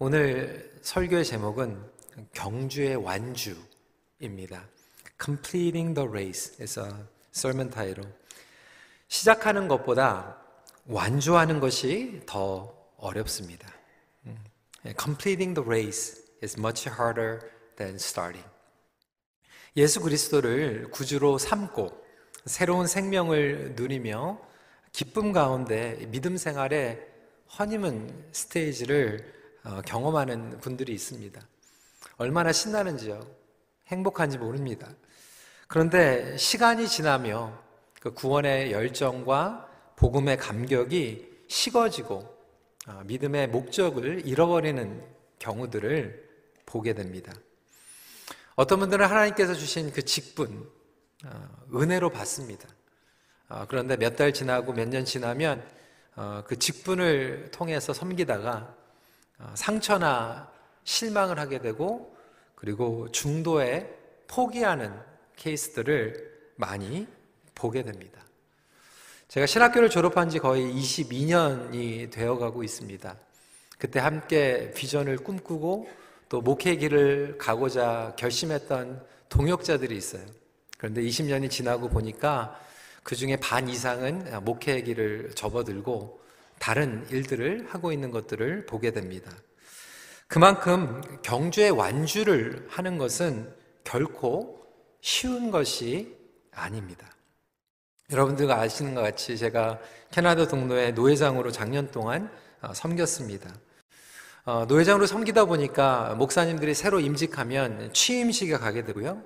오늘 설교의 제목은 경주의 완주입니다. Completing the Race에서 sermon title. 시작하는 것보다 완주하는 것이 더 어렵습니다. Completing the race is much harder than starting. 예수 그리스도를 구주로 삼고 새로운 생명을 누리며 기쁨 가운데 믿음 생활에 허니문 스테이지를 경험하는 분들이 있습니다. 얼마나 신나는지요, 행복한지 모릅니다. 그런데 시간이 지나며 그 구원의 열정과 복음의 감격이 식어지고 믿음의 목적을 잃어버리는 경우들을 보게 됩니다. 어떤 분들은 하나님께서 주신 그 직분, 은혜로 받습니다. 그런데 몇 달 지나고 몇 년 지나면 그 직분을 통해서 섬기다가 상처나 실망을 하게 되고, 그리고 중도에 포기하는 케이스들을 많이 보게 됩니다. 제가 신학교를 졸업한 지 거의 22년이 되어가고 있습니다. 그때 함께 비전을 꿈꾸고 또 목회의 길을 가고자 결심했던 동역자들이 있어요. 그런데 20년이 지나고 보니까 그 중에 반 이상은 목회의 길을 접어들고 다른 일들을 하고 있는 것들을 보게 됩니다. 그만큼 경주의 완주를 하는 것은 결코 쉬운 것이 아닙니다. 여러분들과 아시는 것 같이 제가 캐나다 동로의 노회장으로 작년 동안 섬겼습니다. 노회장으로 섬기다 보니까 목사님들이 새로 임직하면 취임식에 가게 되고요.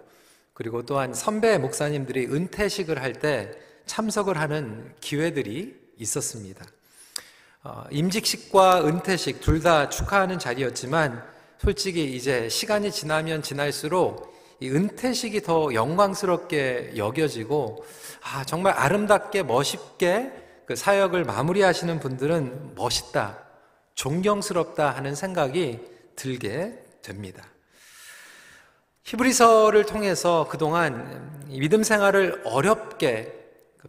그리고 또한 선배 목사님들이 은퇴식을 할 때 참석을 하는 기회들이 있었습니다. 임직식과 은퇴식 둘 다 축하하는 자리였지만 솔직히 이제 시간이 지나면 지날수록 이 은퇴식이 더 영광스럽게 여겨지고, 정말 아름답게 멋있게 그 사역을 마무리하시는 분들은 멋있다, 존경스럽다 하는 생각이 들게 됩니다. 히브리서를 통해서 그동안 믿음 생활을 어렵게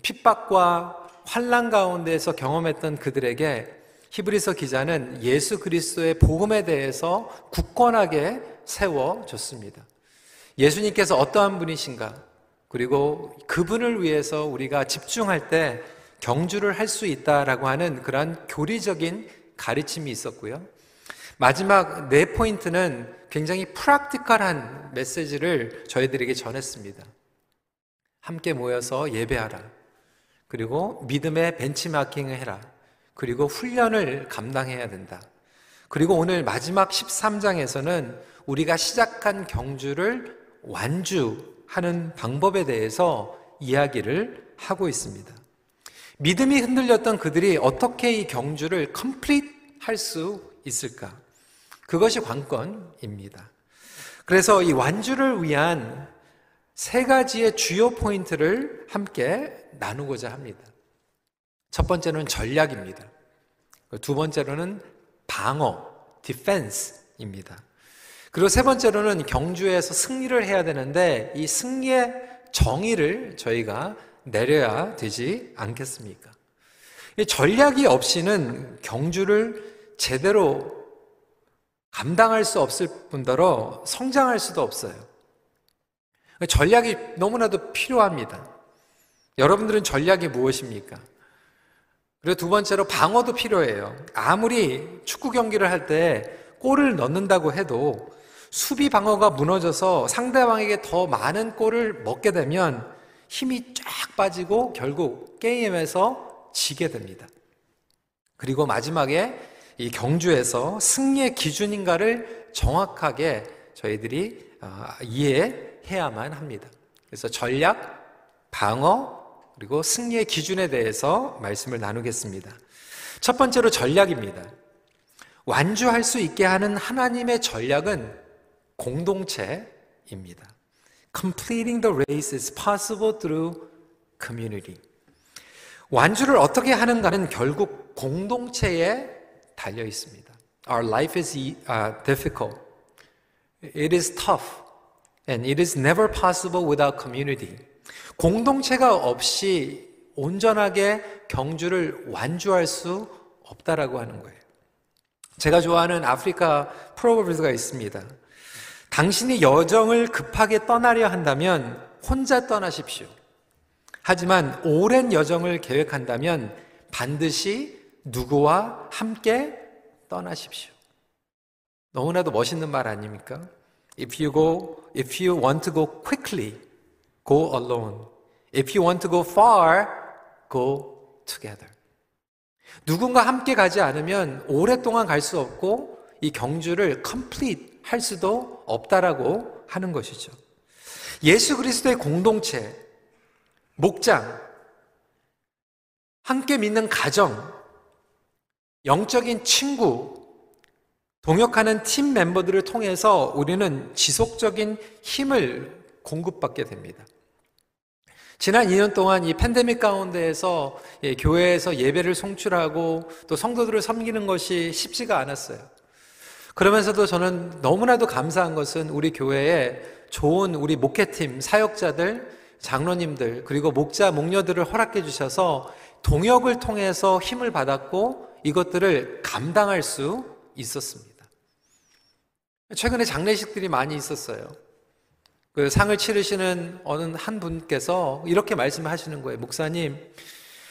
핍박과 환난 가운데에서 경험했던 그들에게 히브리서 기자는 예수 그리스도의 복음에 대해서 굳건하게 세워줬습니다. 예수님께서 어떠한 분이신가, 그리고 그분을 위해서 우리가 집중할 때 경주를 할 수 있다라고 하는 그런 교리적인 가르침이 있었고요. 마지막 네 포인트는 굉장히 프랙티컬한 메시지를 저희들에게 전했습니다. 함께 모여서 예배하라. 그리고 믿음의 벤치마킹을 해라. 그리고 훈련을 감당해야 된다. 그리고 오늘 마지막 13장에서는 우리가 시작한 경주를 완주하는 방법에 대해서 이야기를 하고 있습니다. 믿음이 흔들렸던 그들이 어떻게 이 경주를 컴플릿할 수 있을까? 그것이 관건입니다. 그래서 이 완주를 위한 세 가지의 주요 포인트를 함께 나누고자 합니다. 첫 번째는 전략입니다. 두 번째로는 방어, 디펜스입니다. 그리고 세 번째로는 경주에서 승리를 해야 되는데 이 승리의 정의를 저희가 내려야 되지 않겠습니까? 이 전략이 없이는 경주를 제대로 감당할 수 없을 뿐더러 성장할 수도 없어요. 전략이 너무나도 필요합니다. 여러분들은 전략이 무엇입니까? 그리고 두 번째로 방어도 필요해요. 아무리 축구 경기를 할 때 골을 넣는다고 해도 수비 방어가 무너져서 상대방에게 더 많은 골을 먹게 되면 힘이 쫙 빠지고 결국 게임에서 지게 됩니다. 그리고 마지막에 이 경주에서 승리의 기준인가를 정확하게 저희들이 이해해야만 합니다. 그래서 전략, 방어, 그리고 승리의 기준에 대해서 말씀을 나누겠습니다. 첫 번째로 전략입니다. 완주할 수 있게 하는 하나님의 전략은 공동체입니다. Completing the race is possible through community. 완주를 어떻게 하는가는 결국 공동체에 달려 있습니다. Our life is difficult. It is tough. And it is never possible without community. 공동체가 없이 온전하게 경주를 완주할 수 없다라고 하는 거예요. 제가 좋아하는 아프리카 프로버브가 있습니다. 당신이 여정을 급하게 떠나려 한다면 혼자 떠나십시오. 하지만 오랜 여정을 계획한다면 반드시 누구와 함께 떠나십시오. 너무나도 멋있는 말 아닙니까? If you want to go quickly, go alone. If you want to go far, go together. 누군가 함께 가지 않으면 오랫동안 갈 수 없고 이 경주를 complete 할 수도 없다라고 하는 것이죠. 예수 그리스도의 공동체, 목장, 함께 믿는 가정, 영적인 친구, 동역하는 팀 멤버들을 통해서 우리는 지속적인 힘을 공급받게 됩니다. 지난 2년 동안 이 팬데믹 가운데에서 교회에서 예배를 송출하고 또 성도들을 섬기는 것이 쉽지가 않았어요. 그러면서도 저는 너무나도 감사한 것은 우리 교회에 좋은 우리 목회팀, 사역자들, 장로님들 그리고 목자, 목녀들을 허락해 주셔서 동역을 통해서 힘을 받았고 이것들을 감당할 수 있었습니다. 최근에 장례식들이 많이 있었어요. 그 상을 치르시는 어느 한 분께서 이렇게 말씀하시는 거예요. 목사님,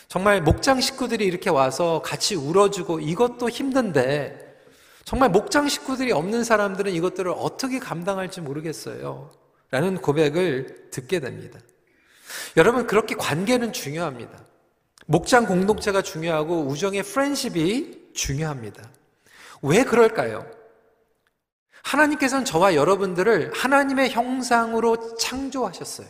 정말 목장 식구들이 이렇게 와서 같이 울어주고 이것도 힘든데 정말 목장 식구들이 없는 사람들은 이것들을 어떻게 감당할지 모르겠어요 라는 고백을 듣게 됩니다. 여러분, 그렇게 관계는 중요합니다. 목장 공동체가 중요하고 우정의 프렌십이 중요합니다. 왜 그럴까요? 하나님께서는 저와 여러분들을 하나님의 형상으로 창조하셨어요.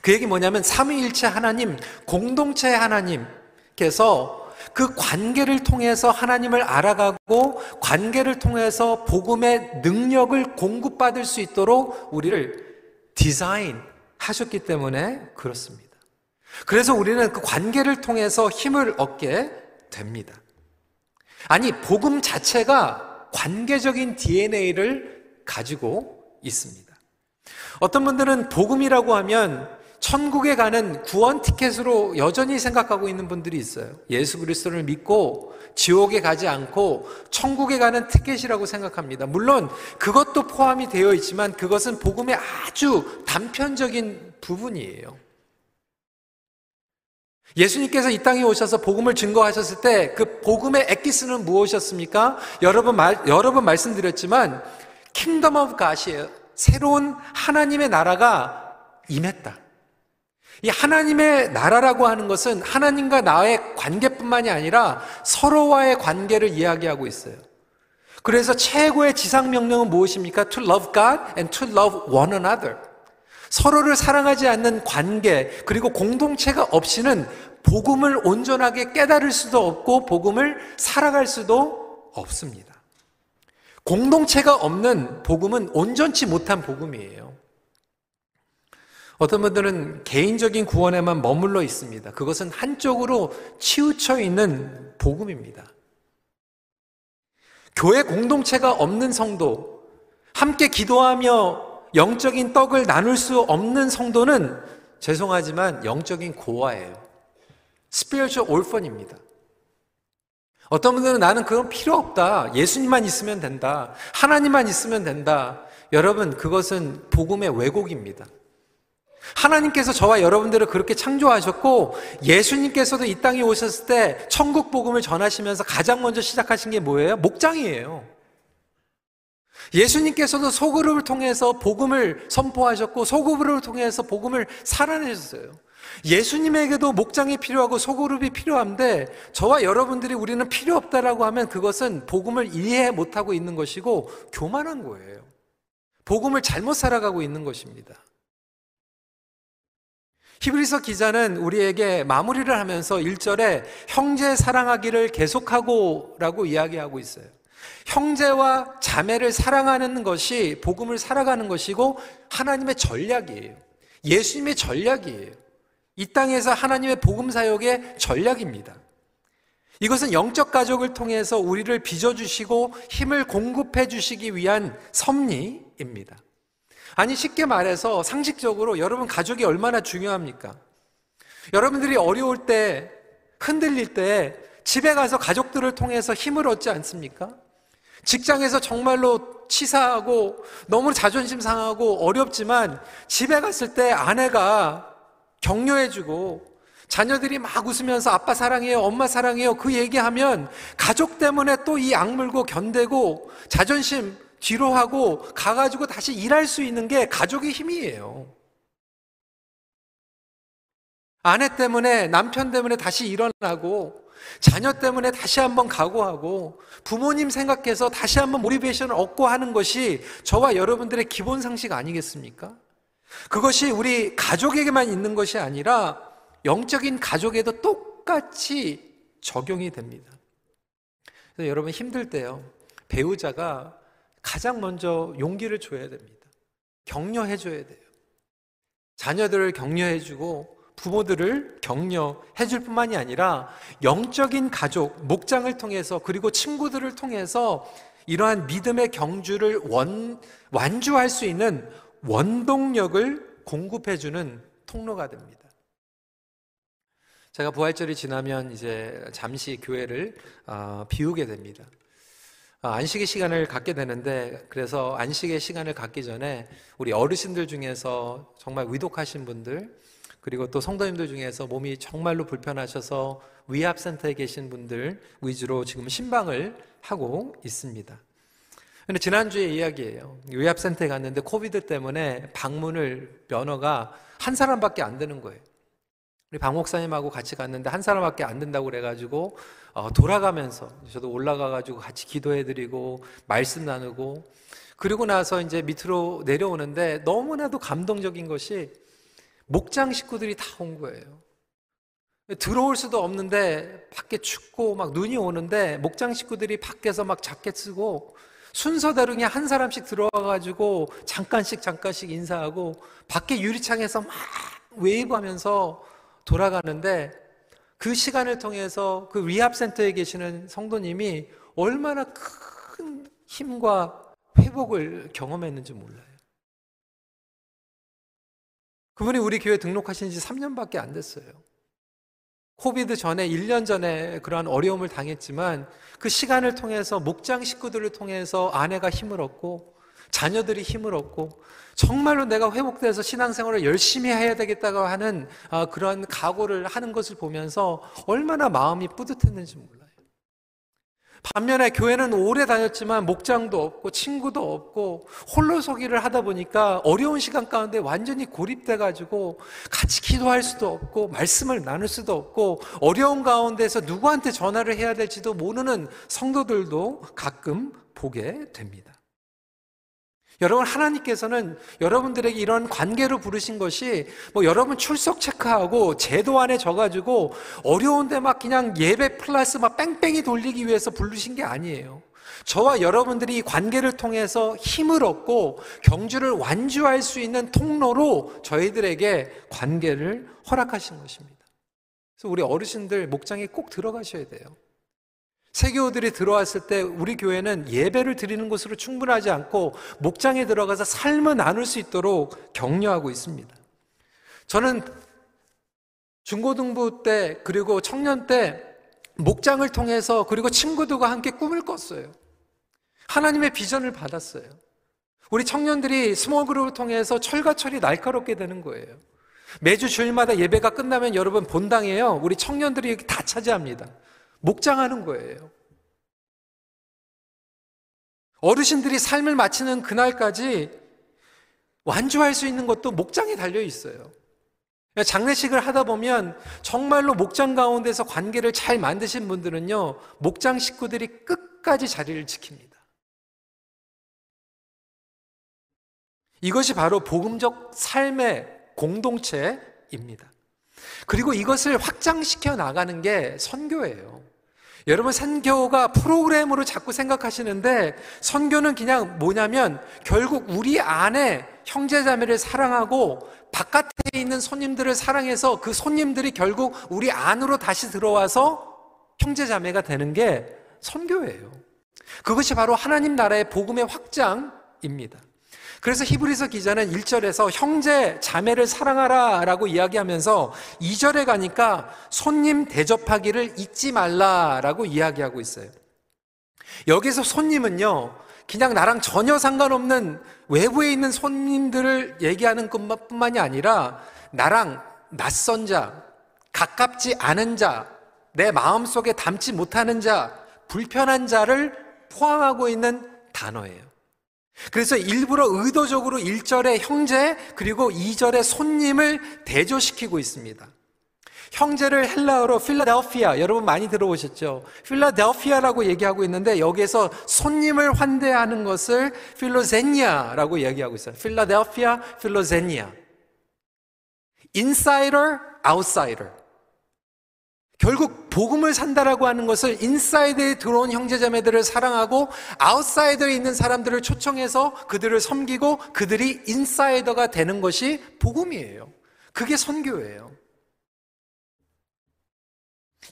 그 얘기 뭐냐면 삼위일체 하나님, 공동체 하나님께서 그 관계를 통해서 하나님을 알아가고 관계를 통해서 복음의 능력을 공급받을 수 있도록 우리를 디자인하셨기 때문에 그렇습니다. 그래서 우리는 그 관계를 통해서 힘을 얻게 됩니다. 아니, 복음 자체가 관계적인 DNA를 가지고 있습니다. 어떤 분들은 복음이라고 하면 천국에 가는 구원 티켓으로 여전히 생각하고 있는 분들이 있어요. 예수 그리스도를 믿고 지옥에 가지 않고 천국에 가는 티켓이라고 생각합니다. 물론 그것도 포함이 되어 있지만 그것은 복음의 아주 단편적인 부분이에요. 예수님께서 이 땅에 오셔서 복음을 증거하셨을 때 그 복음의 엑기스는 무엇이었습니까? 여러 번 말씀드렸지만 킹덤 오브 갓이에요. 새로운 하나님의 나라가 임했다. 이 하나님의 나라라고 하는 것은 하나님과 나의 관계뿐만이 아니라 서로와의 관계를 이야기하고 있어요. 그래서 최고의 지상명령은 무엇입니까? To love God and to love one another. 서로를 사랑하지 않는 관계 그리고 공동체가 없이는 복음을 온전하게 깨달을 수도 없고 복음을 살아갈 수도 없습니다. 공동체가 없는 복음은 온전치 못한 복음이에요. 어떤 분들은 개인적인 구원에만 머물러 있습니다. 그것은 한쪽으로 치우쳐 있는 복음입니다. 교회 공동체가 없는 성도, 함께 기도하며 영적인 떡을 나눌 수 없는 성도는 죄송하지만 영적인 고아예요. spiritual orphan입니다. 어떤 분들은 나는 그건 필요 없다. 예수님만 있으면 된다. 하나님만 있으면 된다. 여러분, 그것은 복음의 왜곡입니다. 하나님께서 저와 여러분들을 그렇게 창조하셨고 예수님께서도 이 땅에 오셨을 때 천국 복음을 전하시면서 가장 먼저 시작하신 게 뭐예요? 목장이에요. 예수님께서도 소그룹을 통해서 복음을 선포하셨고 소그룹을 통해서 복음을 살아내셨어요. 예수님에게도 목장이 필요하고 소그룹이 필요한데 저와 여러분들이 우리는 필요 없다라고 하면 그것은 복음을 이해 못하고 있는 것이고 교만한 거예요. 복음을 잘못 살아가고 있는 것입니다. 히브리서 기자는 우리에게 마무리를 하면서 1절에 형제 사랑하기를 계속하고 라고 이야기하고 있어요. 형제와 자매를 사랑하는 것이 복음을 살아가는 것이고 하나님의 전략이에요. 예수님의 전략이에요. 이 땅에서 하나님의 복음 사역의 전략입니다. 이것은 영적 가족을 통해서 우리를 빚어주시고 힘을 공급해 주시기 위한 섭리입니다. 아니, 쉽게 말해서 상식적으로 여러분 가족이 얼마나 중요합니까? 여러분들이 어려울 때, 흔들릴 때 집에 가서 가족들을 통해서 힘을 얻지 않습니까? 직장에서 정말로 치사하고 너무 자존심 상하고 어렵지만 집에 갔을 때 아내가 격려해주고 자녀들이 막 웃으면서 아빠 사랑해요, 엄마 사랑해요 그 얘기하면 가족 때문에 또 이 악물고 견디고 자존심 뒤로 하고 가가지고 다시 일할 수 있는 게 가족의 힘이에요. 아내 때문에, 남편 때문에 다시 일어나고 자녀 때문에 다시 한번 각오하고 부모님 생각해서 다시 한번 모티베이션을 얻고 하는 것이 저와 여러분들의 기본 상식 아니겠습니까? 그것이 우리 가족에게만 있는 것이 아니라 영적인 가족에도 똑같이 적용이 됩니다. 그래서 여러분 힘들 때요, 배우자가 가장 먼저 용기를 줘야 됩니다. 격려해 줘야 돼요. 자녀들을 격려해 주고 부모들을 격려해 줄 뿐만이 아니라 영적인 가족, 목장을 통해서 그리고 친구들을 통해서 이러한 믿음의 경주를 완주할 수 있는 원동력을 공급해 주는 통로가 됩니다. 제가 부활절이 지나면 이제 잠시 교회를 비우게 됩니다. 안식의 시간을 갖게 되는데, 그래서 안식의 시간을 갖기 전에 우리 어르신들 중에서 정말 위독하신 분들, 그리고 또 성도님들 중에서 몸이 정말로 불편하셔서 위압센터에 계신 분들 위주로 지금 신방을 하고 있습니다. 근데 지난주의 이야기예요. 위압센터에 갔는데 코비드 때문에 방문을 면허가 한 사람밖에 안 되는 거예요. 우리 박 목사님하고 같이 갔는데 한 사람밖에 안 된다고 그래가지고 돌아가면서 저도 올라가가지고 같이 기도해드리고 말씀 나누고, 그리고 나서 이제 밑으로 내려오는데 너무나도 감동적인 것이 목장 식구들이 다 온 거예요. 들어올 수도 없는데 밖에 춥고 막 눈이 오는데 목장 식구들이 밖에서 막 자켓 쓰고 순서대로 그냥 한 사람씩 들어와가지고 잠깐씩 인사하고 밖에 유리창에서 막 웨이브하면서 돌아가는데, 그 시간을 통해서 그 리합센터에 계시는 성도님이 얼마나 큰 힘과 회복을 경험했는지 몰라요. 그분이 우리 교회 등록하신 지 3년밖에 안 됐어요. 코비드 전에 1년 전에 그러한 어려움을 당했지만 그 시간을 통해서 목장 식구들을 통해서 아내가 힘을 얻고 자녀들이 힘을 얻고 정말로 내가 회복돼서 신앙생활을 열심히 해야 되겠다고 하는 그런 각오를 하는 것을 보면서 얼마나 마음이 뿌듯했는지 몰라요. 반면에 교회는 오래 다녔지만 목장도 없고 친구도 없고 홀로서기를 하다 보니까 어려운 시간 가운데 완전히 고립돼가지고 같이 기도할 수도 없고 말씀을 나눌 수도 없고 어려운 가운데서 누구한테 전화를 해야 될지도 모르는 성도들도 가끔 보게 됩니다. 여러분, 하나님께서는 여러분들에게 이런 관계로 부르신 것이 뭐 여러분 출석 체크하고 제도 안에 져가지고 어려운데 막 그냥 예배 플러스 막 뺑뺑이 돌리기 위해서 부르신 게 아니에요. 저와 여러분들이 이 관계를 통해서 힘을 얻고 경주를 완주할 수 있는 통로로 저희들에게 관계를 허락하신 것입니다. 그래서 우리 어르신들 목장에 꼭 들어가셔야 돼요. 세교우들이 들어왔을 때 우리 교회는 예배를 드리는 것으로 충분하지 않고 목장에 들어가서 삶을 나눌 수 있도록 격려하고 있습니다. 저는 중고등부 때 그리고 청년 때 목장을 통해서 그리고 친구들과 함께 꿈을 꿨어요. 하나님의 비전을 받았어요. 우리 청년들이 스몰 그룹을 통해서 철과철이 날카롭게 되는 거예요. 매주 주일마다 예배가 끝나면 여러분 본당이에요. 우리 청년들이 여기 다 차지합니다. 목장하는 거예요. 어르신들이 삶을 마치는 그날까지 완주할 수 있는 것도 목장에 달려 있어요. 장례식을 하다 보면 정말로 목장 가운데서 관계를 잘 만드신 분들은요, 목장 식구들이 끝까지 자리를 지킵니다. 이것이 바로 복음적 삶의 공동체입니다. 그리고 이것을 확장시켜 나가는 게 선교예요. 여러분, 선교가 프로그램으로 자꾸 생각하시는데 선교는 그냥 뭐냐면 결국 우리 안에 형제자매를 사랑하고 바깥에 있는 손님들을 사랑해서 그 손님들이 결국 우리 안으로 다시 들어와서 형제자매가 되는 게 선교예요. 그것이 바로 하나님 나라의 복음의 확장입니다. 그래서 히브리서 기자는 1절에서 형제 자매를 사랑하라 라고 이야기하면서 2절에 가니까 손님 대접하기를 잊지 말라라고 이야기하고 있어요. 여기서 손님은요, 그냥 나랑 전혀 상관없는 외부에 있는 손님들을 얘기하는 것뿐만이 아니라 나랑 낯선 자, 가깝지 않은 자, 내 마음속에 담지 못하는 자, 불편한 자를 포함하고 있는 단어예요. 그래서 일부러 의도적으로 1절에 형제 그리고 2절에 손님을 대조시키고 있습니다. 형제를 헬라어로 필라델피아, 여러분 많이 들어보셨죠? 필라델피아라고 얘기하고 있는데 여기에서 손님을 환대하는 것을 필로제니아라고 얘기하고 있어요. 필라델피아, 필로제니아. 인사이더, 아웃사이더. 결국 복음을 산다라고 하는 것을 인사이드에 들어온 형제자매들을 사랑하고 아웃사이드에 있는 사람들을 초청해서 그들을 섬기고 그들이 인사이더가 되는 것이 복음이에요. 그게 선교예요.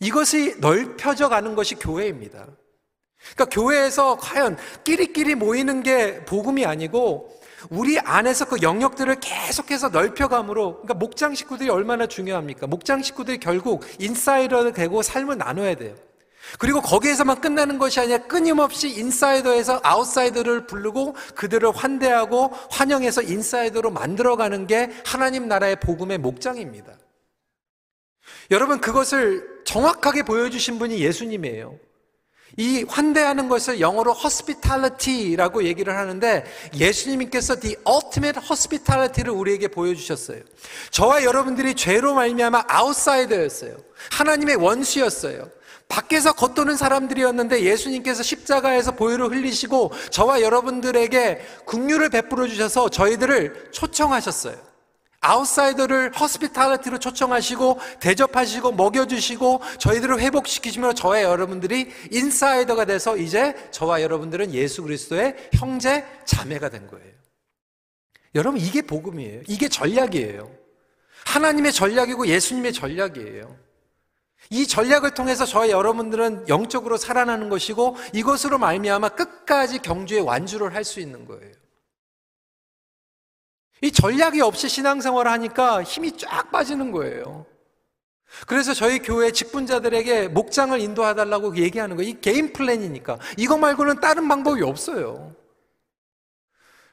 이것이 넓혀져 가는 것이 교회입니다. 그러니까 교회에서 과연 끼리끼리 모이는 게 복음이 아니고 우리 안에서 그 영역들을 계속해서 넓혀감으로, 그러니까 목장 식구들이 얼마나 중요합니까? 목장 식구들이 결국 인사이더가 되고 삶을 나눠야 돼요. 그리고 거기에서만 끝나는 것이 아니라 끊임없이 인사이더에서 아웃사이더를 부르고 그들을 환대하고 환영해서 인사이더로 만들어가는 게 하나님 나라의 복음의 목장입니다. 여러분, 그것을 정확하게 보여주신 분이 예수님이에요. 이 환대하는 것을 영어로 hospitality라고 얘기를 하는데 예수님께서 the ultimate hospitality를 우리에게 보여주셨어요. 저와 여러분들이 죄로 말미암아 아웃사이더였어요. 하나님의 원수였어요. 밖에서 겉도는 사람들이었는데 예수님께서 십자가에서 보혈을 흘리시고 저와 여러분들에게 긍휼을 베풀어 주셔서 저희들을 초청하셨어요. 아웃사이더를 허스피탈리티로 초청하시고 대접하시고 먹여주시고 저희들을 회복시키시며 저와 여러분들이 인사이더가 돼서 이제 저와 여러분들은 예수 그리스도의 형제 자매가 된 거예요. 여러분, 이게 복음이에요. 이게 전략이에요. 하나님의 전략이고 예수님의 전략이에요. 이 전략을 통해서 저와 여러분들은 영적으로 살아나는 것이고 이것으로 말미암아 끝까지 경주의 완주를 할 수 있는 거예요. 이 전략이 없이 신앙생활을 하니까 힘이 쫙 빠지는 거예요. 그래서 저희 교회 직분자들에게 목장을 인도해달라고 얘기하는 거예요. 이 게임 플랜이니까 이거 말고는 다른 방법이 없어요.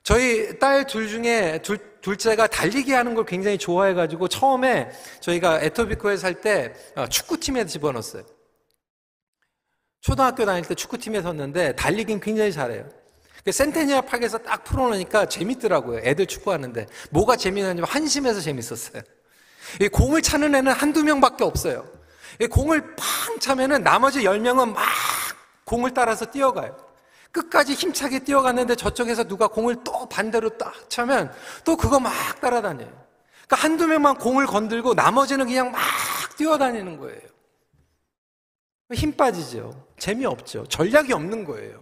저희 딸 둘 중에 둘째가 달리기 하는 걸 굉장히 좋아해가지고 처음에 저희가 에토비코에 살 때 축구팀에 집어넣었어요. 초등학교 다닐 때 축구팀에 섰는데 달리기는 굉장히 잘해요. 센테니아 팍에서 딱 풀어놓으니까 재밌더라고요. 애들 축구하는데 뭐가 재미나냐면 한심해서 재밌었어요. 공을 차는 애는 한두 명밖에 없어요. 공을 팡 차면은 나머지 10명은 막 공을 따라서 뛰어가요. 끝까지 힘차게 뛰어갔는데 저쪽에서 누가 공을 또 반대로 딱 차면 또 그거 막 따라다녀요. 그러니까 한두 명만 공을 건들고 나머지는 그냥 막 뛰어다니는 거예요. 힘 빠지죠. 재미없죠. 전략이 없는 거예요.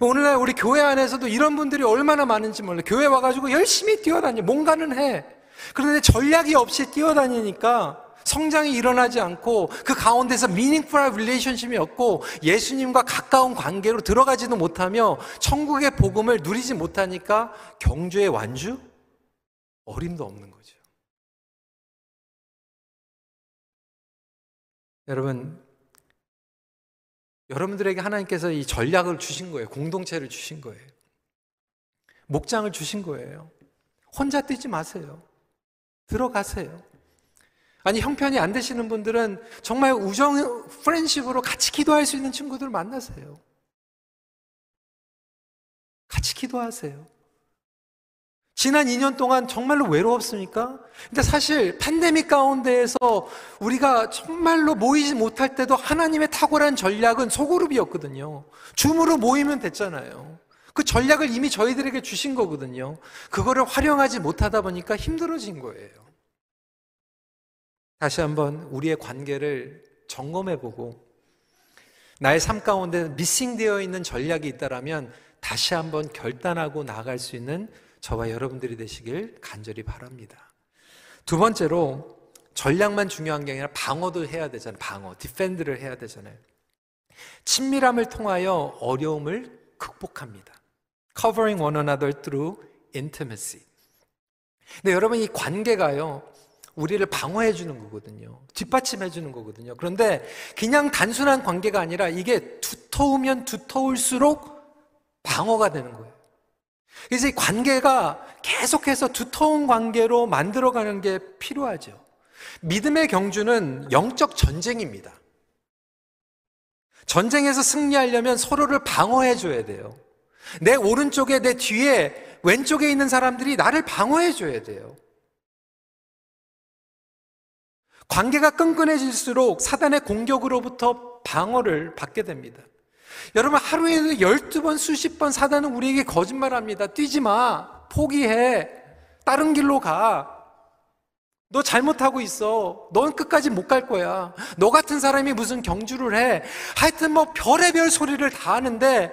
오늘날 우리 교회 안에서도 이런 분들이 얼마나 많은지 몰라요. 교회 와가지고 열심히 뛰어다녀. 뭔가는 해. 그런데 전략이 없이 뛰어다니니까 성장이 일어나지 않고 그 가운데서 meaningful relationship이 없고 예수님과 가까운 관계로 들어가지도 못하며 천국의 복음을 누리지 못하니까 경주의 완주? 어림도 없는 거죠. 여러분, 여러분들에게 하나님께서 이 전략을 주신 거예요. 공동체를 주신 거예요. 목장을 주신 거예요. 혼자 뛰지 마세요. 들어가세요. 아니, 형편이 안 되시는 분들은 정말 우정, 프렌십으로 같이 기도할 수 있는 친구들을 만나세요. 같이 기도하세요. 지난 2년 동안 정말로 외로웠습니까? 근데 사실 팬데믹 가운데에서 우리가 정말로 모이지 못할 때도 하나님의 탁월한 전략은 소그룹이었거든요. 줌으로 모이면 됐잖아요. 그 전략을 이미 저희들에게 주신 거거든요. 그거를 활용하지 못하다 보니까 힘들어진 거예요. 다시 한번 우리의 관계를 점검해보고 나의 삶 가운데 미싱되어 있는 전략이 있다라면 다시 한번 결단하고 나아갈 수 있는 저와 여러분들이 되시길 간절히 바랍니다. 두 번째로, 전략만 중요한 게 아니라 방어도 해야 되잖아요. 방어, 디펜드를 해야 되잖아요. 친밀함을 통하여 어려움을 극복합니다. Covering one another through intimacy. 근데 여러분 이 관계가요, 우리를 방어해 주는 거거든요. 뒷받침해 주는 거거든요. 그런데 그냥 단순한 관계가 아니라 이게 두터우면 두터울수록 방어가 되는 거예요. 그래서 이 관계가 계속해서 두터운 관계로 만들어가는 게 필요하죠. 믿음의 경주는 영적 전쟁입니다. 전쟁에서 승리하려면 서로를 방어해 줘야 돼요. 내 오른쪽에, 내 뒤에, 왼쪽에 있는 사람들이 나를 방어해 줘야 돼요. 관계가 끈끈해질수록 사단의 공격으로부터 방어를 받게 됩니다. 여러분, 하루에도 12번, 수십 번 사단은 우리에게 거짓말합니다. 뛰지 마, 포기해, 다른 길로 가, 너 잘못하고 있어, 넌 끝까지 못 갈 거야, 너 같은 사람이 무슨 경주를 해, 하여튼 뭐 별의별 소리를 다 하는데,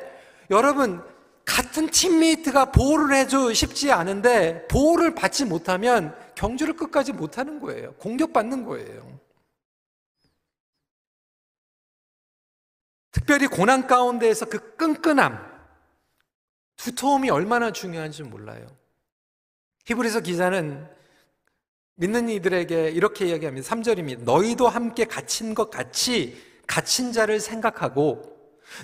여러분 같은 팀메이트가 보호를 해줘 쉽지 않은데 보호를 받지 못하면 경주를 끝까지 못하는 거예요. 공격받는 거예요. 특별히 고난 가운데에서 그 끈끈함, 두터움이 얼마나 중요한지 몰라요. 히브리서 기자는 믿는 이들에게 이렇게 이야기합니다. 3절입니다. 너희도 함께 갇힌 것 같이 갇힌 자를 생각하고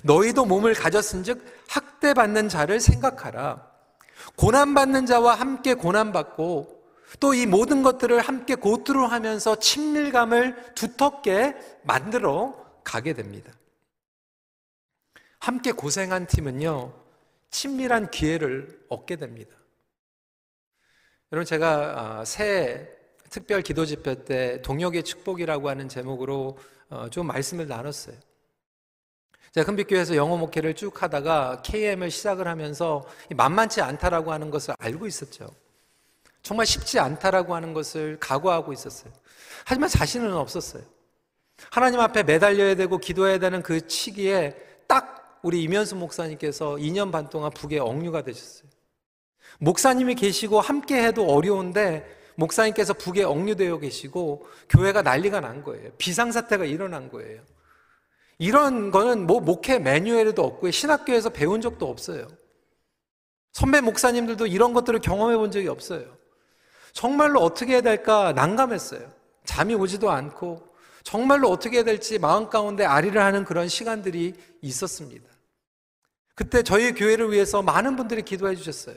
너희도 몸을 가졌은즉 학대받는 자를 생각하라. 고난받는 자와 함께 고난받고 또 이 모든 것들을 함께 고투하면서 친밀감을 두텁게 만들어 가게 됩니다. 함께 고생한 팀은요, 친밀한 기회를 얻게 됩니다. 여러분, 제가 새해 특별 기도 집회 때 동역의 축복이라고 하는 제목으로 좀 말씀을 나눴어요. 제가 큰빛교회에서 영어 목회를 쭉 하다가 KM을 시작을 하면서 만만치 않다라고 하는 것을 알고 있었죠. 정말 쉽지 않다라고 하는 것을 각오하고 있었어요. 하지만 자신은 없었어요. 하나님 앞에 매달려야 되고 기도해야 되는 그 시기에 딱 우리 이면수 목사님께서 2년 반 동안 북에 억류가 되셨어요. 목사님이 계시고 함께 해도 어려운데 목사님께서 북에 억류되어 계시고 교회가 난리가 난 거예요. 비상사태가 일어난 거예요. 이런 거는 뭐 목회 매뉴얼에도 없고 신학교에서 배운 적도 없어요. 선배 목사님들도 이런 것들을 경험해 본 적이 없어요. 정말로 어떻게 해야 될까 난감했어요. 잠이 오지도 않고 정말로 어떻게 해야 될지 마음 가운데 아리를 하는 그런 시간들이 있었습니다. 그때 저희 교회를 위해서 많은 분들이 기도해 주셨어요.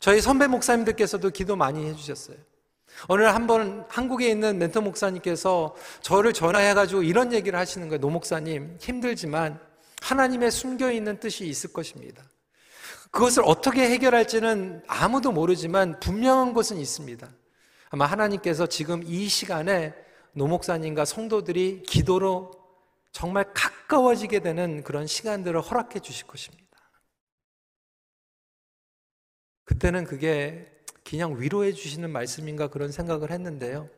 저희 선배 목사님들께서도 기도 많이 해주셨어요. 어느 날 한 번 한국에 있는 멘토 목사님께서 저를 전화해가지고 이런 얘기를 하시는 거예요. 노 목사님, 힘들지만 하나님의 숨겨있는 뜻이 있을 것입니다. 그것을 어떻게 해결할지는 아무도 모르지만 분명한 것은 있습니다. 아마 하나님께서 지금 이 시간에 노 목사님과 성도들이 기도로 정말 가까워지게 되는 그런 시간들을 허락해 주실 것입니다. 그때는 그게 그냥 위로해 주시는 말씀인가 그런 생각을 했는데요,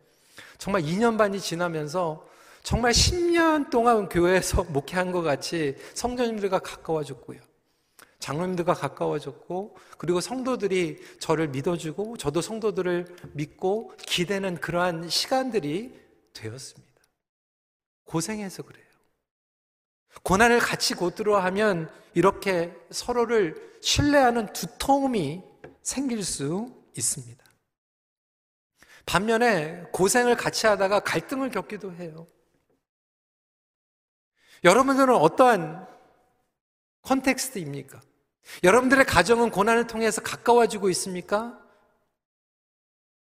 정말 2년 반이 지나면서 정말 10년 동안 교회에서 목회한 것 같이 성도님들과 가까워졌고요, 장로님들과 가까워졌고, 그리고 성도들이 저를 믿어주고 저도 성도들을 믿고 기대는 그러한 시간들이 되었습니다. 고생해서 그래요. 고난을 같이 고투하면 이렇게 서로를 신뢰하는 두터움이 생길 수 있습니다. 반면에 고생을 같이 하다가 갈등을 겪기도 해요. 여러분들은 어떠한 컨텍스트입니까? 여러분들의 가정은 고난을 통해서 가까워지고 있습니까?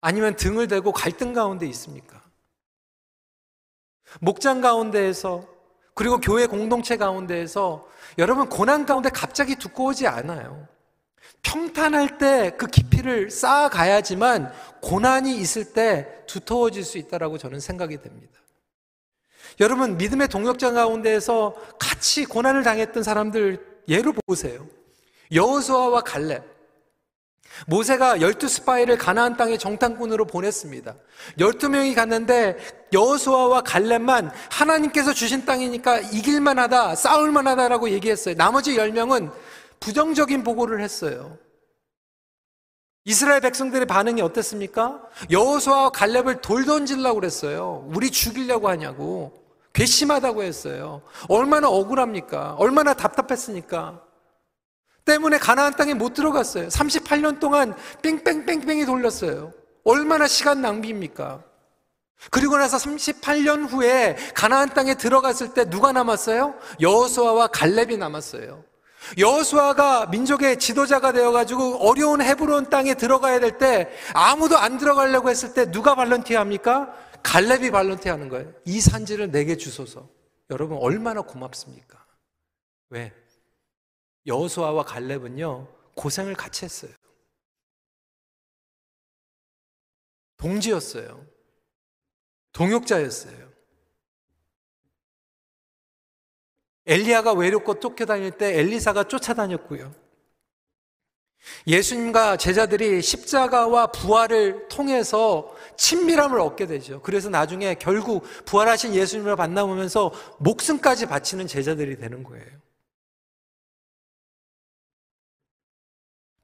아니면 등을 대고 갈등 가운데 있습니까? 목장 가운데에서, 그리고 교회 공동체 가운데에서 여러분 고난 가운데 갑자기 두꺼워지 않아요. 평탄할 때 그 깊이를 쌓아가야지만 고난이 있을 때 두터워질 수 있다라고 저는 생각이 됩니다. 여러분, 믿음의 동역자 가운데에서 같이 고난을 당했던 사람들 예로 보세요. 여호수아와 갈렙. 모세가 12 스파이를 가나안 땅의 정탐꾼으로 보냈습니다. 12명이 갔는데 여호수아와 갈렙만 하나님께서 주신 땅이니까 이길만하다, 싸울만하다라고 얘기했어요. 나머지 10명은 부정적인 보고를 했어요. 이스라엘 백성들의 반응이 어땠습니까? 여호수아와 갈렙을 돌 던지려고 그랬어요. 우리 죽이려고 하냐고, 괘씸하다고 했어요. 얼마나 억울합니까? 얼마나 답답했습니까? 때문에 가나안 땅에 못 들어갔어요. 38년 동안 뺑뺑뺑뺑이 돌렸어요. 얼마나 시간 낭비입니까? 그리고 나서 38년 후에 가나안 땅에 들어갔을 때 누가 남았어요? 여호수아와 갈렙이 남았어요. 여호수아가 민족의 지도자가 되어가지고 어려운 헤브론 땅에 들어가야 될 때 아무도 안 들어가려고 했을 때 누가 발런티어 합니까? 갈렙이 발런티어 하는 거예요. 이 산지를 내게 주소서. 여러분 얼마나 고맙습니까? 왜? 여호수아와 갈렙은요 고생을 같이 했어요. 동지였어요. 동역자였어요. 엘리야가 외롭고 쫓겨다닐 때 엘리사가 쫓아다녔고요. 예수님과 제자들이 십자가와 부활을 통해서 친밀함을 얻게 되죠. 그래서 나중에 결국 부활하신 예수님을 만나보면서 목숨까지 바치는 제자들이 되는 거예요.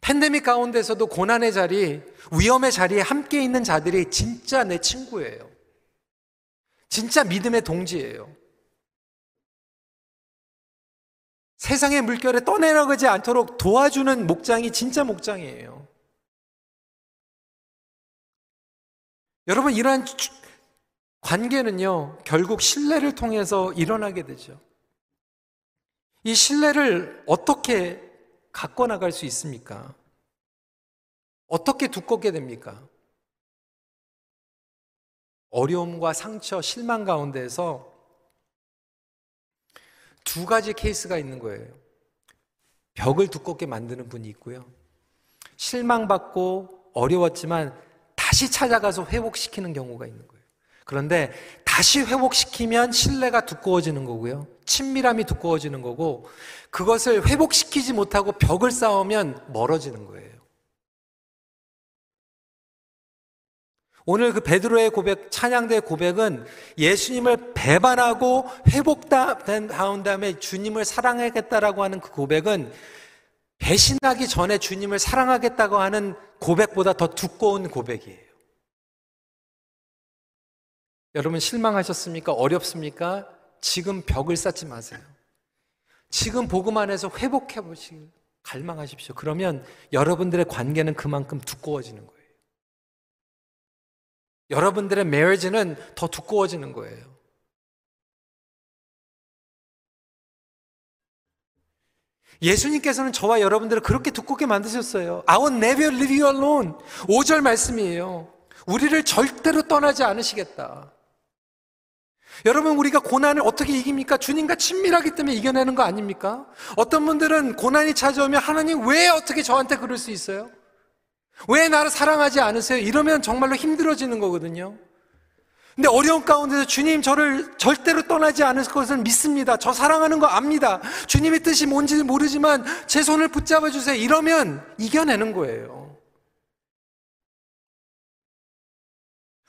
팬데믹 가운데서도 고난의 자리, 위험의 자리에 함께 있는 자들이 진짜 내 친구예요. 진짜 믿음의 동지예요. 세상의 물결에 떠내려가지 않도록 도와주는 목장이 진짜 목장이에요. 여러분 이러한 관계는요 결국 신뢰를 통해서 일어나게 되죠. 이 신뢰를 어떻게 갖고 나갈 수 있습니까? 어떻게 두껍게 됩니까? 어려움과 상처, 실망 가운데에서 두 가지 케이스가 있는 거예요. 벽을 두껍게 만드는 분이 있고요. 실망받고 어려웠지만 다시 찾아가서 회복시키는 경우가 있는 거예요. 그런데 다시 회복시키면 신뢰가 두꺼워지는 거고요. 친밀함이 두꺼워지는 거고 그것을 회복시키지 못하고 벽을 쌓으면 멀어지는 거예요. 오늘 그 베드로의 고백, 찬양대의 고백은 예수님을 배반하고 회복한 다음에 주님을 사랑하겠다라고 하는 그 고백은 배신하기 전에 주님을 사랑하겠다고 하는 고백보다 더 두꺼운 고백이에요. 여러분 실망하셨습니까? 어렵습니까? 지금 벽을 쌓지 마세요. 지금 복음 안에서 회복해 보시길 갈망하십시오. 그러면 여러분들의 관계는 그만큼 두꺼워지는 거예요. 여러분들의 매니지는 더 두꺼워지는 거예요. 예수님께서는 저와 여러분들을 그렇게 두껍게 만드셨어요. I will never leave you alone. 5절 말씀이에요. 우리를 절대로 떠나지 않으시겠다. 여러분 우리가 고난을 어떻게 이깁니까? 주님과 친밀하기 때문에 이겨내는 거 아닙니까? 어떤 분들은 고난이 찾아오면 하나님 왜 어떻게 저한테 그럴 수 있어요? 왜 나를 사랑하지 않으세요? 이러면 정말로 힘들어지는 거거든요. 근데 어려운 가운데서 주님 저를 절대로 떠나지 않을 것을 믿습니다. 저 사랑하는 거 압니다. 주님의 뜻이 뭔지 모르지만 제 손을 붙잡아 주세요. 이러면 이겨내는 거예요.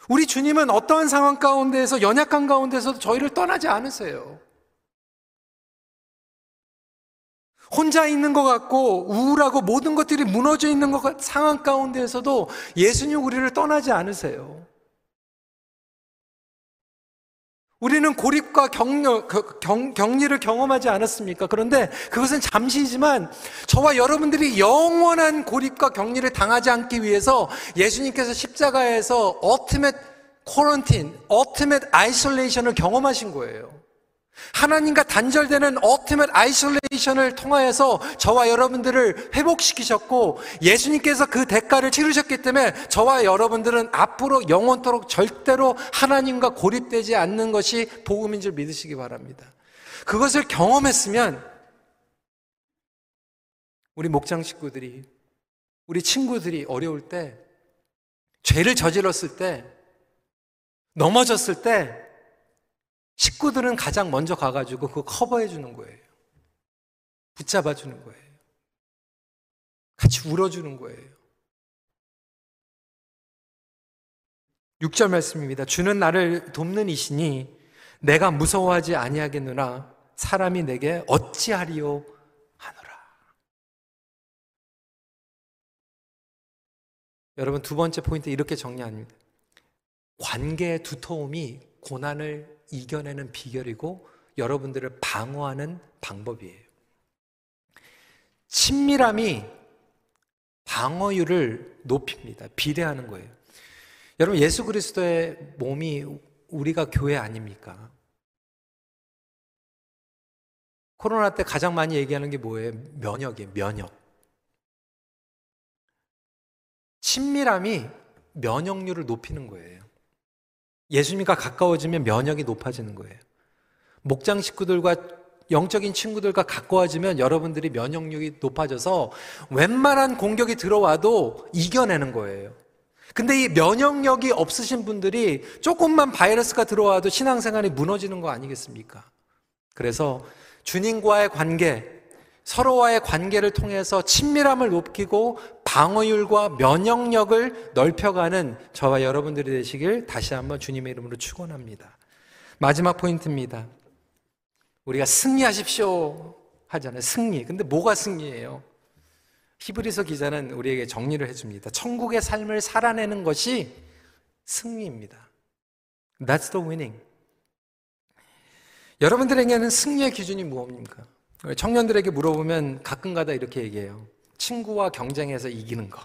우리 주님은 어떠한 상황 가운데에서 연약한 가운데서도 저희를 떠나지 않으세요. 혼자 있는 것 같고 우울하고 모든 것들이 무너져 있는 것 같은 상황 가운데에서도 예수님 우리를 떠나지 않으세요. 우리는 고립과 격리를 경험하지 않았습니까? 그런데 그것은 잠시이지만 저와 여러분들이 영원한 고립과 격리를 당하지 않기 위해서 예수님께서 십자가에서 ultimate quarantine, ultimate isolation을 경험하신 거예요. 하나님과 단절되는 ultimate isolation을 통하여서 저와 여러분들을 회복시키셨고 예수님께서 그 대가를 치르셨기 때문에 저와 여러분들은 앞으로 영원토록 절대로 하나님과 고립되지 않는 것이 복음인 줄 믿으시기 바랍니다. 그것을 경험했으면 우리 목장 식구들이, 우리 친구들이 어려울 때, 죄를 저질렀을 때, 넘어졌을 때 식구들은 가장 먼저 가가지고 그거 커버해 주는 거예요. 붙잡아 주는 거예요. 같이 울어주는 거예요. 6절 말씀입니다. 주는 나를 돕는 이시니 내가 무서워하지 아니하겠느냐. 사람이 내게 어찌하리요 하노라. 여러분 두 번째 포인트 이렇게 정리합니다. 관계의 두터움이 고난을 이겨내는 비결이고 여러분들을 방어하는 방법이에요. 친밀함이 방어율을 높입니다. 비례하는 거예요. 여러분, 예수 그리스도의 몸이 우리가 교회 아닙니까? 코로나 때 가장 많이 얘기하는 게 뭐예요? 면역이에요. 면역. 친밀함이 면역률을 높이는 거예요. 예수님과 가까워지면 면역이 높아지는 거예요. 목장 식구들과 영적인 친구들과 가까워지면 여러분들이 면역력이 높아져서 웬만한 공격이 들어와도 이겨내는 거예요. 근데 이 면역력이 없으신 분들이 조금만 바이러스가 들어와도 신앙생활이 무너지는 거 아니겠습니까? 그래서 주님과의 관계, 서로와의 관계를 통해서 친밀함을 높이고 방어율과 면역력을 넓혀가는 저와 여러분들이 되시길 다시 한번 주님의 이름으로 축원합니다. 마지막 포인트입니다. 우리가 승리하십시오 하잖아요. 승리. 근데 뭐가 승리예요? 히브리서 기자는 우리에게 정리를 해줍니다. 천국의 삶을 살아내는 것이 승리입니다. That's the winning. 여러분들에게는 승리의 기준이 무엇입니까? 청년들에게 물어보면 가끔가다 이렇게 얘기해요. 친구와 경쟁해서 이기는 것,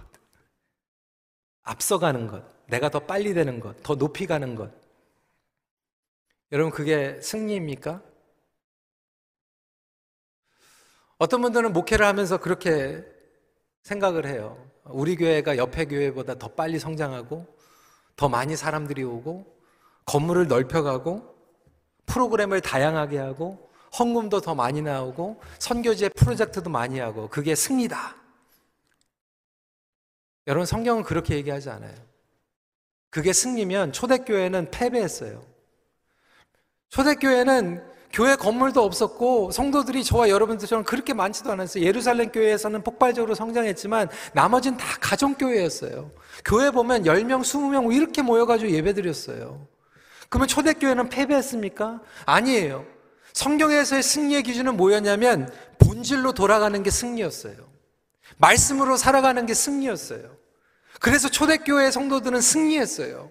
앞서가는 것, 내가 더 빨리 되는 것, 더 높이 가는 것. 여러분, 그게 승리입니까? 어떤 분들은 목회를 하면서 그렇게 생각을 해요. 우리 교회가 옆에 교회보다 더 빨리 성장하고 더 많이 사람들이 오고 건물을 넓혀가고 프로그램을 다양하게 하고 헌금도 더 많이 나오고 선교지의 프로젝트도 많이 하고 그게 승리다. 여러분, 성경은 그렇게 얘기하지 않아요. 그게 승리면 초대교회는 패배했어요. 초대교회는 교회 건물도 없었고 성도들이 저와 여러분들처럼 그렇게 많지도 않았어요. 예루살렘 교회에서는 폭발적으로 성장했지만 나머지는 다 가정교회였어요. 교회 보면 10명, 20명 이렇게 모여가지고 예배드렸어요. 그러면 초대교회는 패배했습니까? 아니에요. 성경에서의 승리의 기준은 뭐였냐면 본질로 돌아가는 게 승리였어요. 말씀으로 살아가는 게 승리였어요. 그래서 초대교회의 성도들은 승리했어요.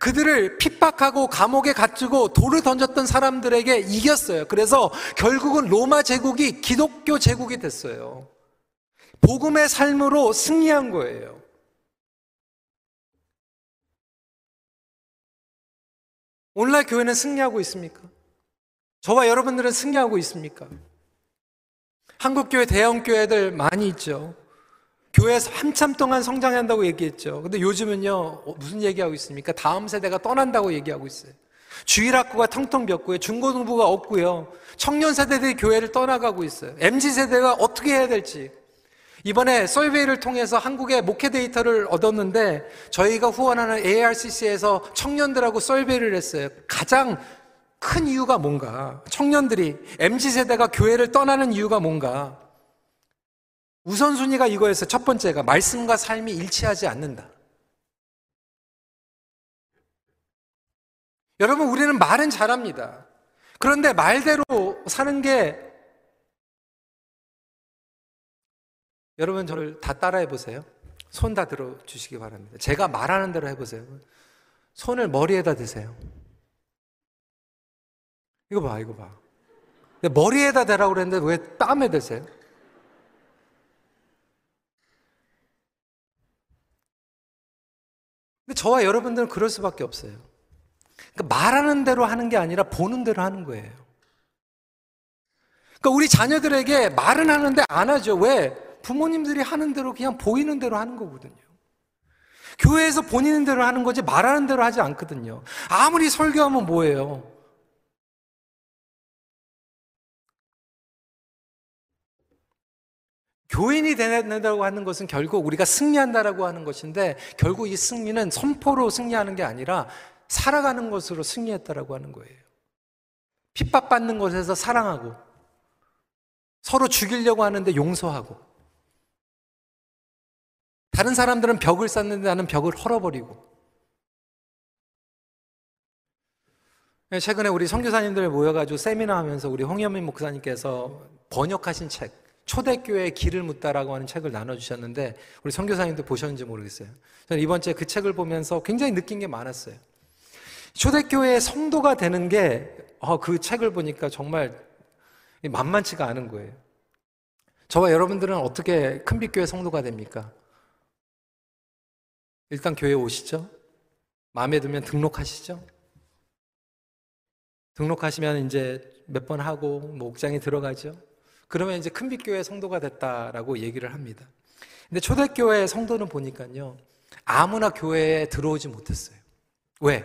그들을 핍박하고 감옥에 갇히고 돌을 던졌던 사람들에게 이겼어요. 그래서 결국은 로마 제국이 기독교 제국이 됐어요. 복음의 삶으로 승리한 거예요. 오늘날 교회는 승리하고 있습니까? 저와 여러분들은 승리하고 있습니까? 한국교회 대형교회들 많이 있죠. 교회에서 한참 동안 성장한다고 얘기했죠. 근데 요즘은요, 무슨 얘기하고 있습니까? 다음 세대가 떠난다고 얘기하고 있어요. 주일학교가 텅텅 비었고요. 중고등부가 없고요. 청년 세대들이 교회를 떠나가고 있어요. MZ세대가 어떻게 해야 될지. 이번에 서베이를 통해서 한국의 목회 데이터를 얻었는데 저희가 후원하는 ARCC에서 청년들하고 서베이를 했어요. 가장 큰 이유가 뭔가, 청년들이 MZ세대가 교회를 떠나는 이유가 뭔가, 우선순위가 이거였어요. 첫 번째가 말씀과 삶이 일치하지 않는다. 여러분, 우리는 말은 잘합니다. 그런데 말대로 사는 게, 여러분 저를 다 따라해 보세요. 손 다 들어주시기 바랍니다. 제가 말하는 대로 해보세요. 손을 머리에다 대세요. 이거 봐, 이거 봐. 머리에다 대라고 그랬는데 왜 땀에 대세요? 근데 저와 여러분들은 그럴 수밖에 없어요. 그러니까 말하는 대로 하는 게 아니라 보는 대로 하는 거예요. 그러니까 우리 자녀들에게 말은 하는데 안 하죠. 왜? 부모님들이 하는 대로 그냥 보이는 대로 하는 거거든요. 교회에서 보이는 대로 하는 거지 말하는 대로 하지 않거든요. 아무리 설교하면 뭐예요? 교인이 되는다고 하는 것은 결국 우리가 승리한다라고 하는 것인데, 결국 이 승리는 선포로 승리하는 게 아니라 살아가는 것으로 승리했다라고 하는 거예요. 핍박받는 것에서 사랑하고, 서로 죽이려고 하는데 용서하고, 다른 사람들은 벽을 쌓는데 나는 벽을 헐어버리고. 최근에 우리 선교사님들 모여가지고 세미나 하면서 우리 홍현민 목사님께서 번역하신 책, 초대교회의 길을 묻다라고 하는 책을 나눠주셨는데 우리 선교사님도 보셨는지 모르겠어요. 저는 이번 주에 그 책을 보면서 굉장히 느낀 게 많았어요. 초대교회의 성도가 되는 게 그 책을 보니까 정말 만만치가 않은 거예요. 저와 여러분들은 어떻게 큰빛교회 성도가 됩니까? 일단 교회에 오시죠. 마음에 들면 등록하시죠. 등록하시면 이제 몇 번 하고 목장에 들어가죠. 그러면 이제 큰빛교회 성도가 됐다라고 얘기를 합니다. 근데 초대교회 성도는 보니까요, 아무나 교회에 들어오지 못했어요. 왜?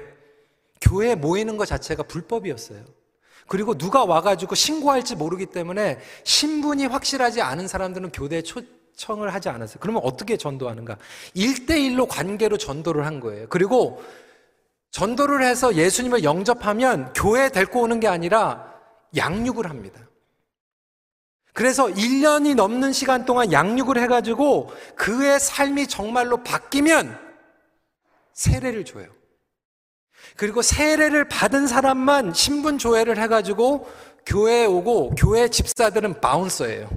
교회에 모이는 것 자체가 불법이었어요. 그리고 누가 와가지고 신고할지 모르기 때문에 신분이 확실하지 않은 사람들은 교대에 초청을 하지 않았어요. 그러면 어떻게 전도하는가? 1:1로 관계로 전도를 한 거예요. 그리고 전도를 해서 예수님을 영접하면 교회에 데리고 오는 게 아니라 양육을 합니다. 그래서 1년이 넘는 시간 동안 양육을 해가지고 그의 삶이 정말로 바뀌면 세례를 줘요. 그리고 세례를 받은 사람만 신분 조회를 해가지고 교회에 오고, 교회 집사들은 바운서예요.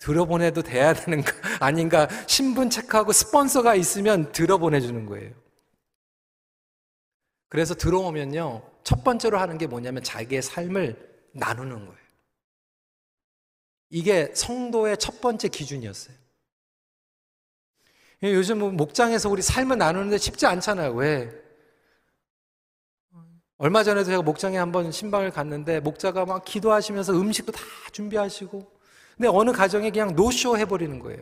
들어보내도 돼야 되는가 아닌가, 신분 체크하고 스폰서가 있으면 들어보내주는 거예요. 그래서 들어오면요, 첫 번째로 하는 게 뭐냐면 자기의 삶을 나누는 거예요. 이게 성도의 첫 번째 기준이었어요. 요즘 목장에서 우리 삶을 나누는데 쉽지 않잖아요. 왜? 얼마 전에도 제가 목장에 한번 신방을 갔는데 목자가 막 기도하시면서 음식도 다 준비하시고, 근데 어느 가정에 그냥 노쇼 해버리는 거예요.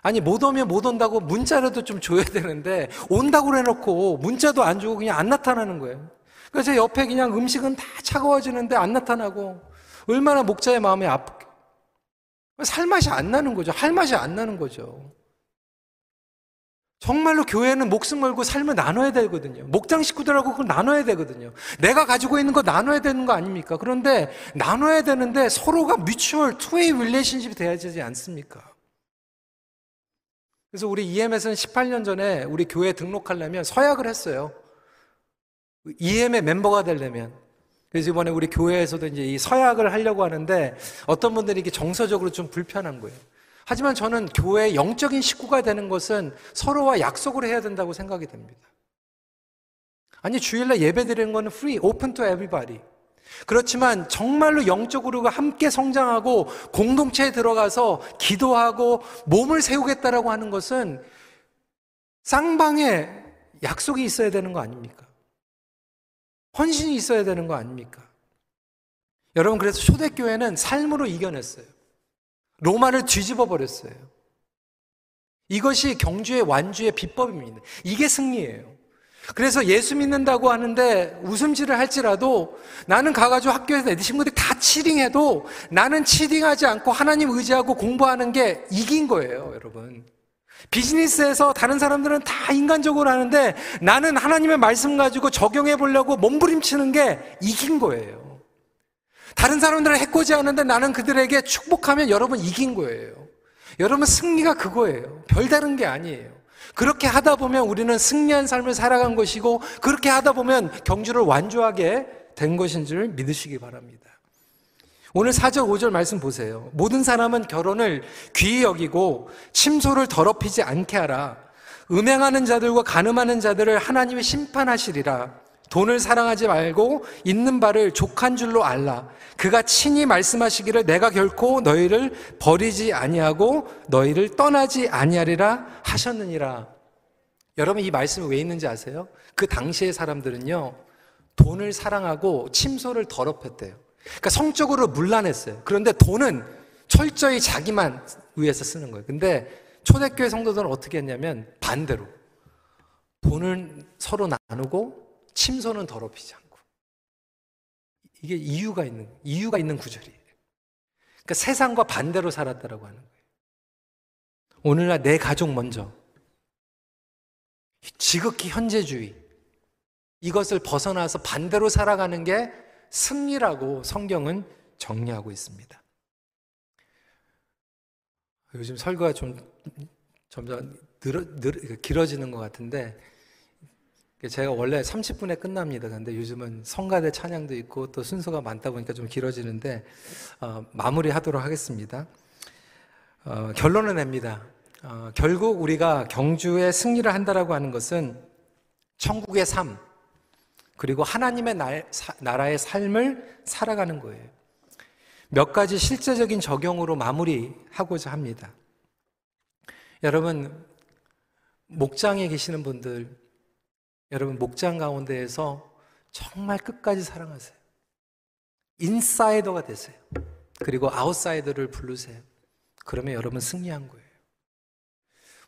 아니, 못 오면 못 온다고 문자라도 좀 줘야 되는데 온다고 해놓고 문자도 안 주고 그냥 안 나타나는 거예요. 그래서 제 옆에 그냥 음식은 다 차가워지는데 안 나타나고, 얼마나 목자의 마음이 아프게, 살 맛이 안 나는 거죠. 할 맛이 안 나는 거죠. 정말로 교회는 목숨 걸고 삶을 나눠야 되거든요. 목장 식구들하고 그걸 나눠야 되거든요. 내가 가지고 있는 거 나눠야 되는 거 아닙니까? 그런데 나눠야 되는데 서로가 뮤추얼 투웨이 릴레이션십이 돼야 되지 않습니까? 그래서 우리 EMS는 18년 전에 우리 교회에 등록하려면 서약을 했어요. EM의 멤버가 되려면. 그래서 이번에 우리 교회에서도 이제 이 서약을 하려고 하는데 어떤 분들이 이게 정서적으로 좀 불편한 거예요. 하지만 저는 교회의 영적인 식구가 되는 것은 서로와 약속을 해야 된다고 생각이 됩니다. 아니, 주일날 예배 드리는 건 free, open to everybody. 그렇지만 정말로 영적으로 함께 성장하고 공동체에 들어가서 기도하고 몸을 세우겠다라고 하는 것은 쌍방에 약속이 있어야 되는 거 아닙니까? 헌신이 있어야 되는 거 아닙니까? 여러분, 그래서 초대교회는 삶으로 이겨냈어요. 로마를 뒤집어 버렸어요. 이것이 경주의 완주의 비법입니다. 이게 승리예요. 그래서 예수 믿는다고 하는데 웃음질을 할지라도, 나는 가가지고 학교에서 내 친구들이 다 치딩해도 나는 치딩하지 않고 하나님 의지하고 공부하는 게 이긴 거예요, 여러분. 비즈니스에서 다른 사람들은 다 인간적으로 하는데 나는 하나님의 말씀 가지고 적용해 보려고 몸부림치는 게 이긴 거예요. 다른 사람들은 해코지 하는데 나는 그들에게 축복하면 여러분 이긴 거예요. 여러분, 승리가 그거예요. 별다른 게 아니에요. 그렇게 하다 보면 우리는 승리한 삶을 살아간 것이고, 그렇게 하다 보면 경주를 완주하게 된 것인 줄 믿으시기 바랍니다. 오늘 4절 5절 말씀 보세요. 모든 사람은 결혼을 귀히 여기고 침소를 더럽히지 않게 하라. 음행하는 자들과 간음하는 자들을 하나님이 심판하시리라. 돈을 사랑하지 말고 있는 바를 족한 줄로 알라. 그가 친히 말씀하시기를 내가 결코 너희를 버리지 아니하고 너희를 떠나지 아니하리라 하셨느니라. 여러분, 이 말씀이 왜 있는지 아세요? 그 당시의 사람들은요, 돈을 사랑하고 침소를 더럽혔대요. 그러니까 성적으로 문란했어요. 그런데 돈은 철저히 자기만 위해서 쓰는 거예요. 근데 초대교회 성도들은 어떻게 했냐면 반대로 돈을 서로 나누고 침소는 더럽히지 않고. 이게 이유가 있는 구절이에요. 그러니까 세상과 반대로 살았다라고 하는 거예요. 오늘날 내 가족 먼저, 지극히 현재주의, 이것을 벗어나서 반대로 살아가는 게 승리라고 성경은 정리하고 있습니다. 요즘 설교가 좀 점점 길어지는 것 같은데, 제가 원래 30분에 끝납니다. 근데 요즘은 성가대 찬양도 있고 또 순서가 많다 보니까 좀 길어지는데 마무리하도록 하겠습니다. 결론을 냅니다. 결국 우리가 경주의 승리를 한다라고 하는 것은 천국의 삶, 그리고 하나님의 나라의 삶을 살아가는 거예요. 몇 가지 실제적인 적용으로 마무리하고자 합니다. 여러분, 목장에 계시는 분들, 여러분 목장 가운데에서 정말 끝까지 사랑하세요. 인사이더가 되세요. 그리고 아웃사이더를 부르세요. 그러면 여러분 승리한 거예요.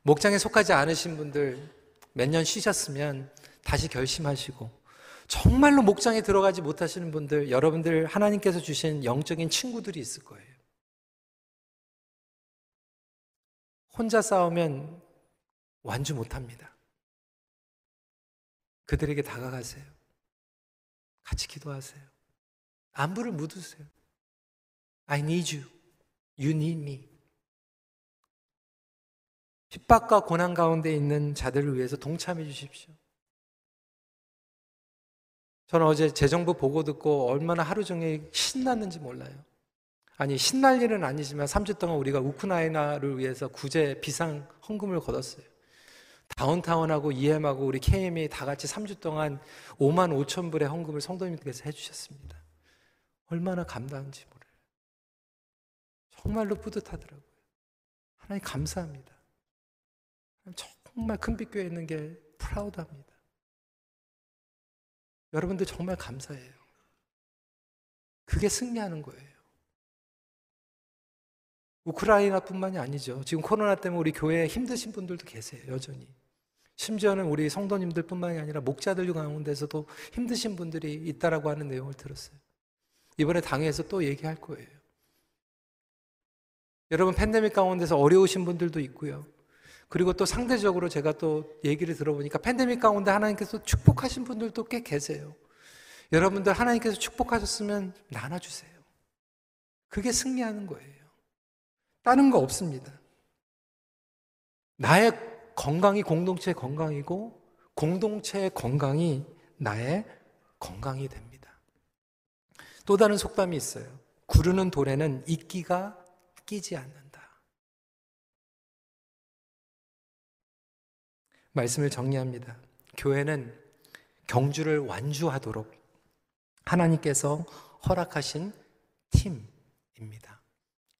목장에 속하지 않으신 분들 몇 년 쉬셨으면 다시 결심하시고, 정말로 목장에 들어가지 못하시는 분들, 여러분들 하나님께서 주신 영적인 친구들이 있을 거예요. 혼자 싸우면 완주 못합니다. 그들에게 다가가세요. 같이 기도하세요. 안부를 묻으세요. I need you. You need me. 핍박과 고난 가운데 있는 자들을 위해서 동참해 주십시오. 저는 어제 재정부 보고 듣고 얼마나 하루 종일 신났는지 몰라요. 아니, 신날 일은 아니지만 3주 동안 우리가 우크라이나를 위해서 구제, 비상, 헌금을 걷었어요. 다운타운하고 EM하고 우리 KM이 다 같이 3주 동안 5만 5천 불의 헌금을 성도님께서 해주셨습니다. 얼마나 감당한지 몰라요. 정말로 뿌듯하더라고요. 하나님 감사합니다. 정말 큰빛교에 있는 게 프라우드합니다. 여러분들 정말 감사해요. 그게 승리하는 거예요. 우크라이나뿐만이 아니죠. 지금 코로나 때문에 우리 교회에 힘드신 분들도 계세요. 여전히. 심지어는 우리 성도님들뿐만이 아니라 목자들 가운데서도 힘드신 분들이 있다라고 하는 내용을 들었어요. 이번에 당회에서 또 얘기할 거예요. 여러분, 팬데믹 가운데서 어려우신 분들도 있고요. 그리고 또 상대적으로 제가 또 얘기를 들어보니까 팬데믹 가운데 하나님께서 축복하신 분들도 꽤 계세요. 여러분들 하나님께서 축복하셨으면 나눠주세요. 그게 승리하는 거예요. 다른 거 없습니다. 나의 건강이 공동체의 건강이고 공동체의 건강이 나의 건강이 됩니다. 또 다른 속담이 있어요. 구르는 돌에는 이끼가 끼지 않는다. 말씀을 정리합니다. 교회는 경주를 완주하도록 하나님께서 허락하신 팀입니다.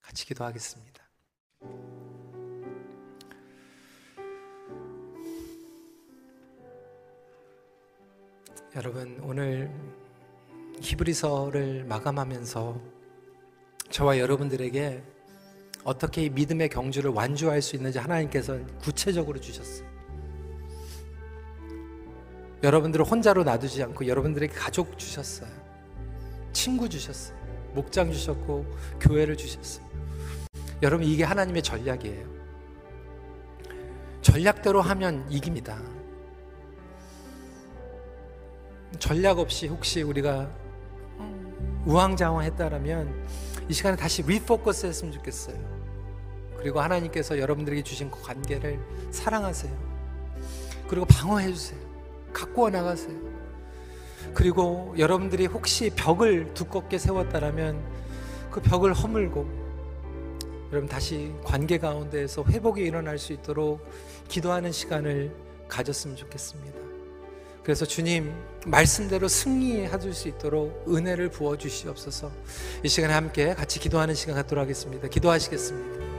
같이 기도하겠습니다. 여러분, 오늘 히브리서를 마감하면서 저와 여러분들에게 어떻게 이 믿음의 경주를 완주할 수 있는지 하나님께서 구체적으로 주셨어요. 여러분들을 혼자로 놔두지 않고 여러분들에게 가족 주셨어요. 친구 주셨어요. 목장 주셨고 교회를 주셨어요. 여러분, 이게 하나님의 전략이에요. 전략대로 하면 이깁니다. 전략 없이 혹시 우리가 우왕좌왕했다라면 이 시간에 다시 리포커스 했으면 좋겠어요. 그리고 하나님께서 여러분들에게 주신 그 관계를 사랑하세요. 그리고 방어해주세요. 갖고 나가세요. 그리고 여러분들이 혹시 벽을 두껍게 세웠다라면 그 벽을 허물고 여러분 다시 관계 가운데에서 회복이 일어날 수 있도록 기도하는 시간을 가졌으면 좋겠습니다. 그래서 주님 말씀대로 승리하실 수 있도록 은혜를 부어주시옵소서. 이 시간에 함께 같이 기도하는 시간 갖도록 하겠습니다. 기도하시겠습니다.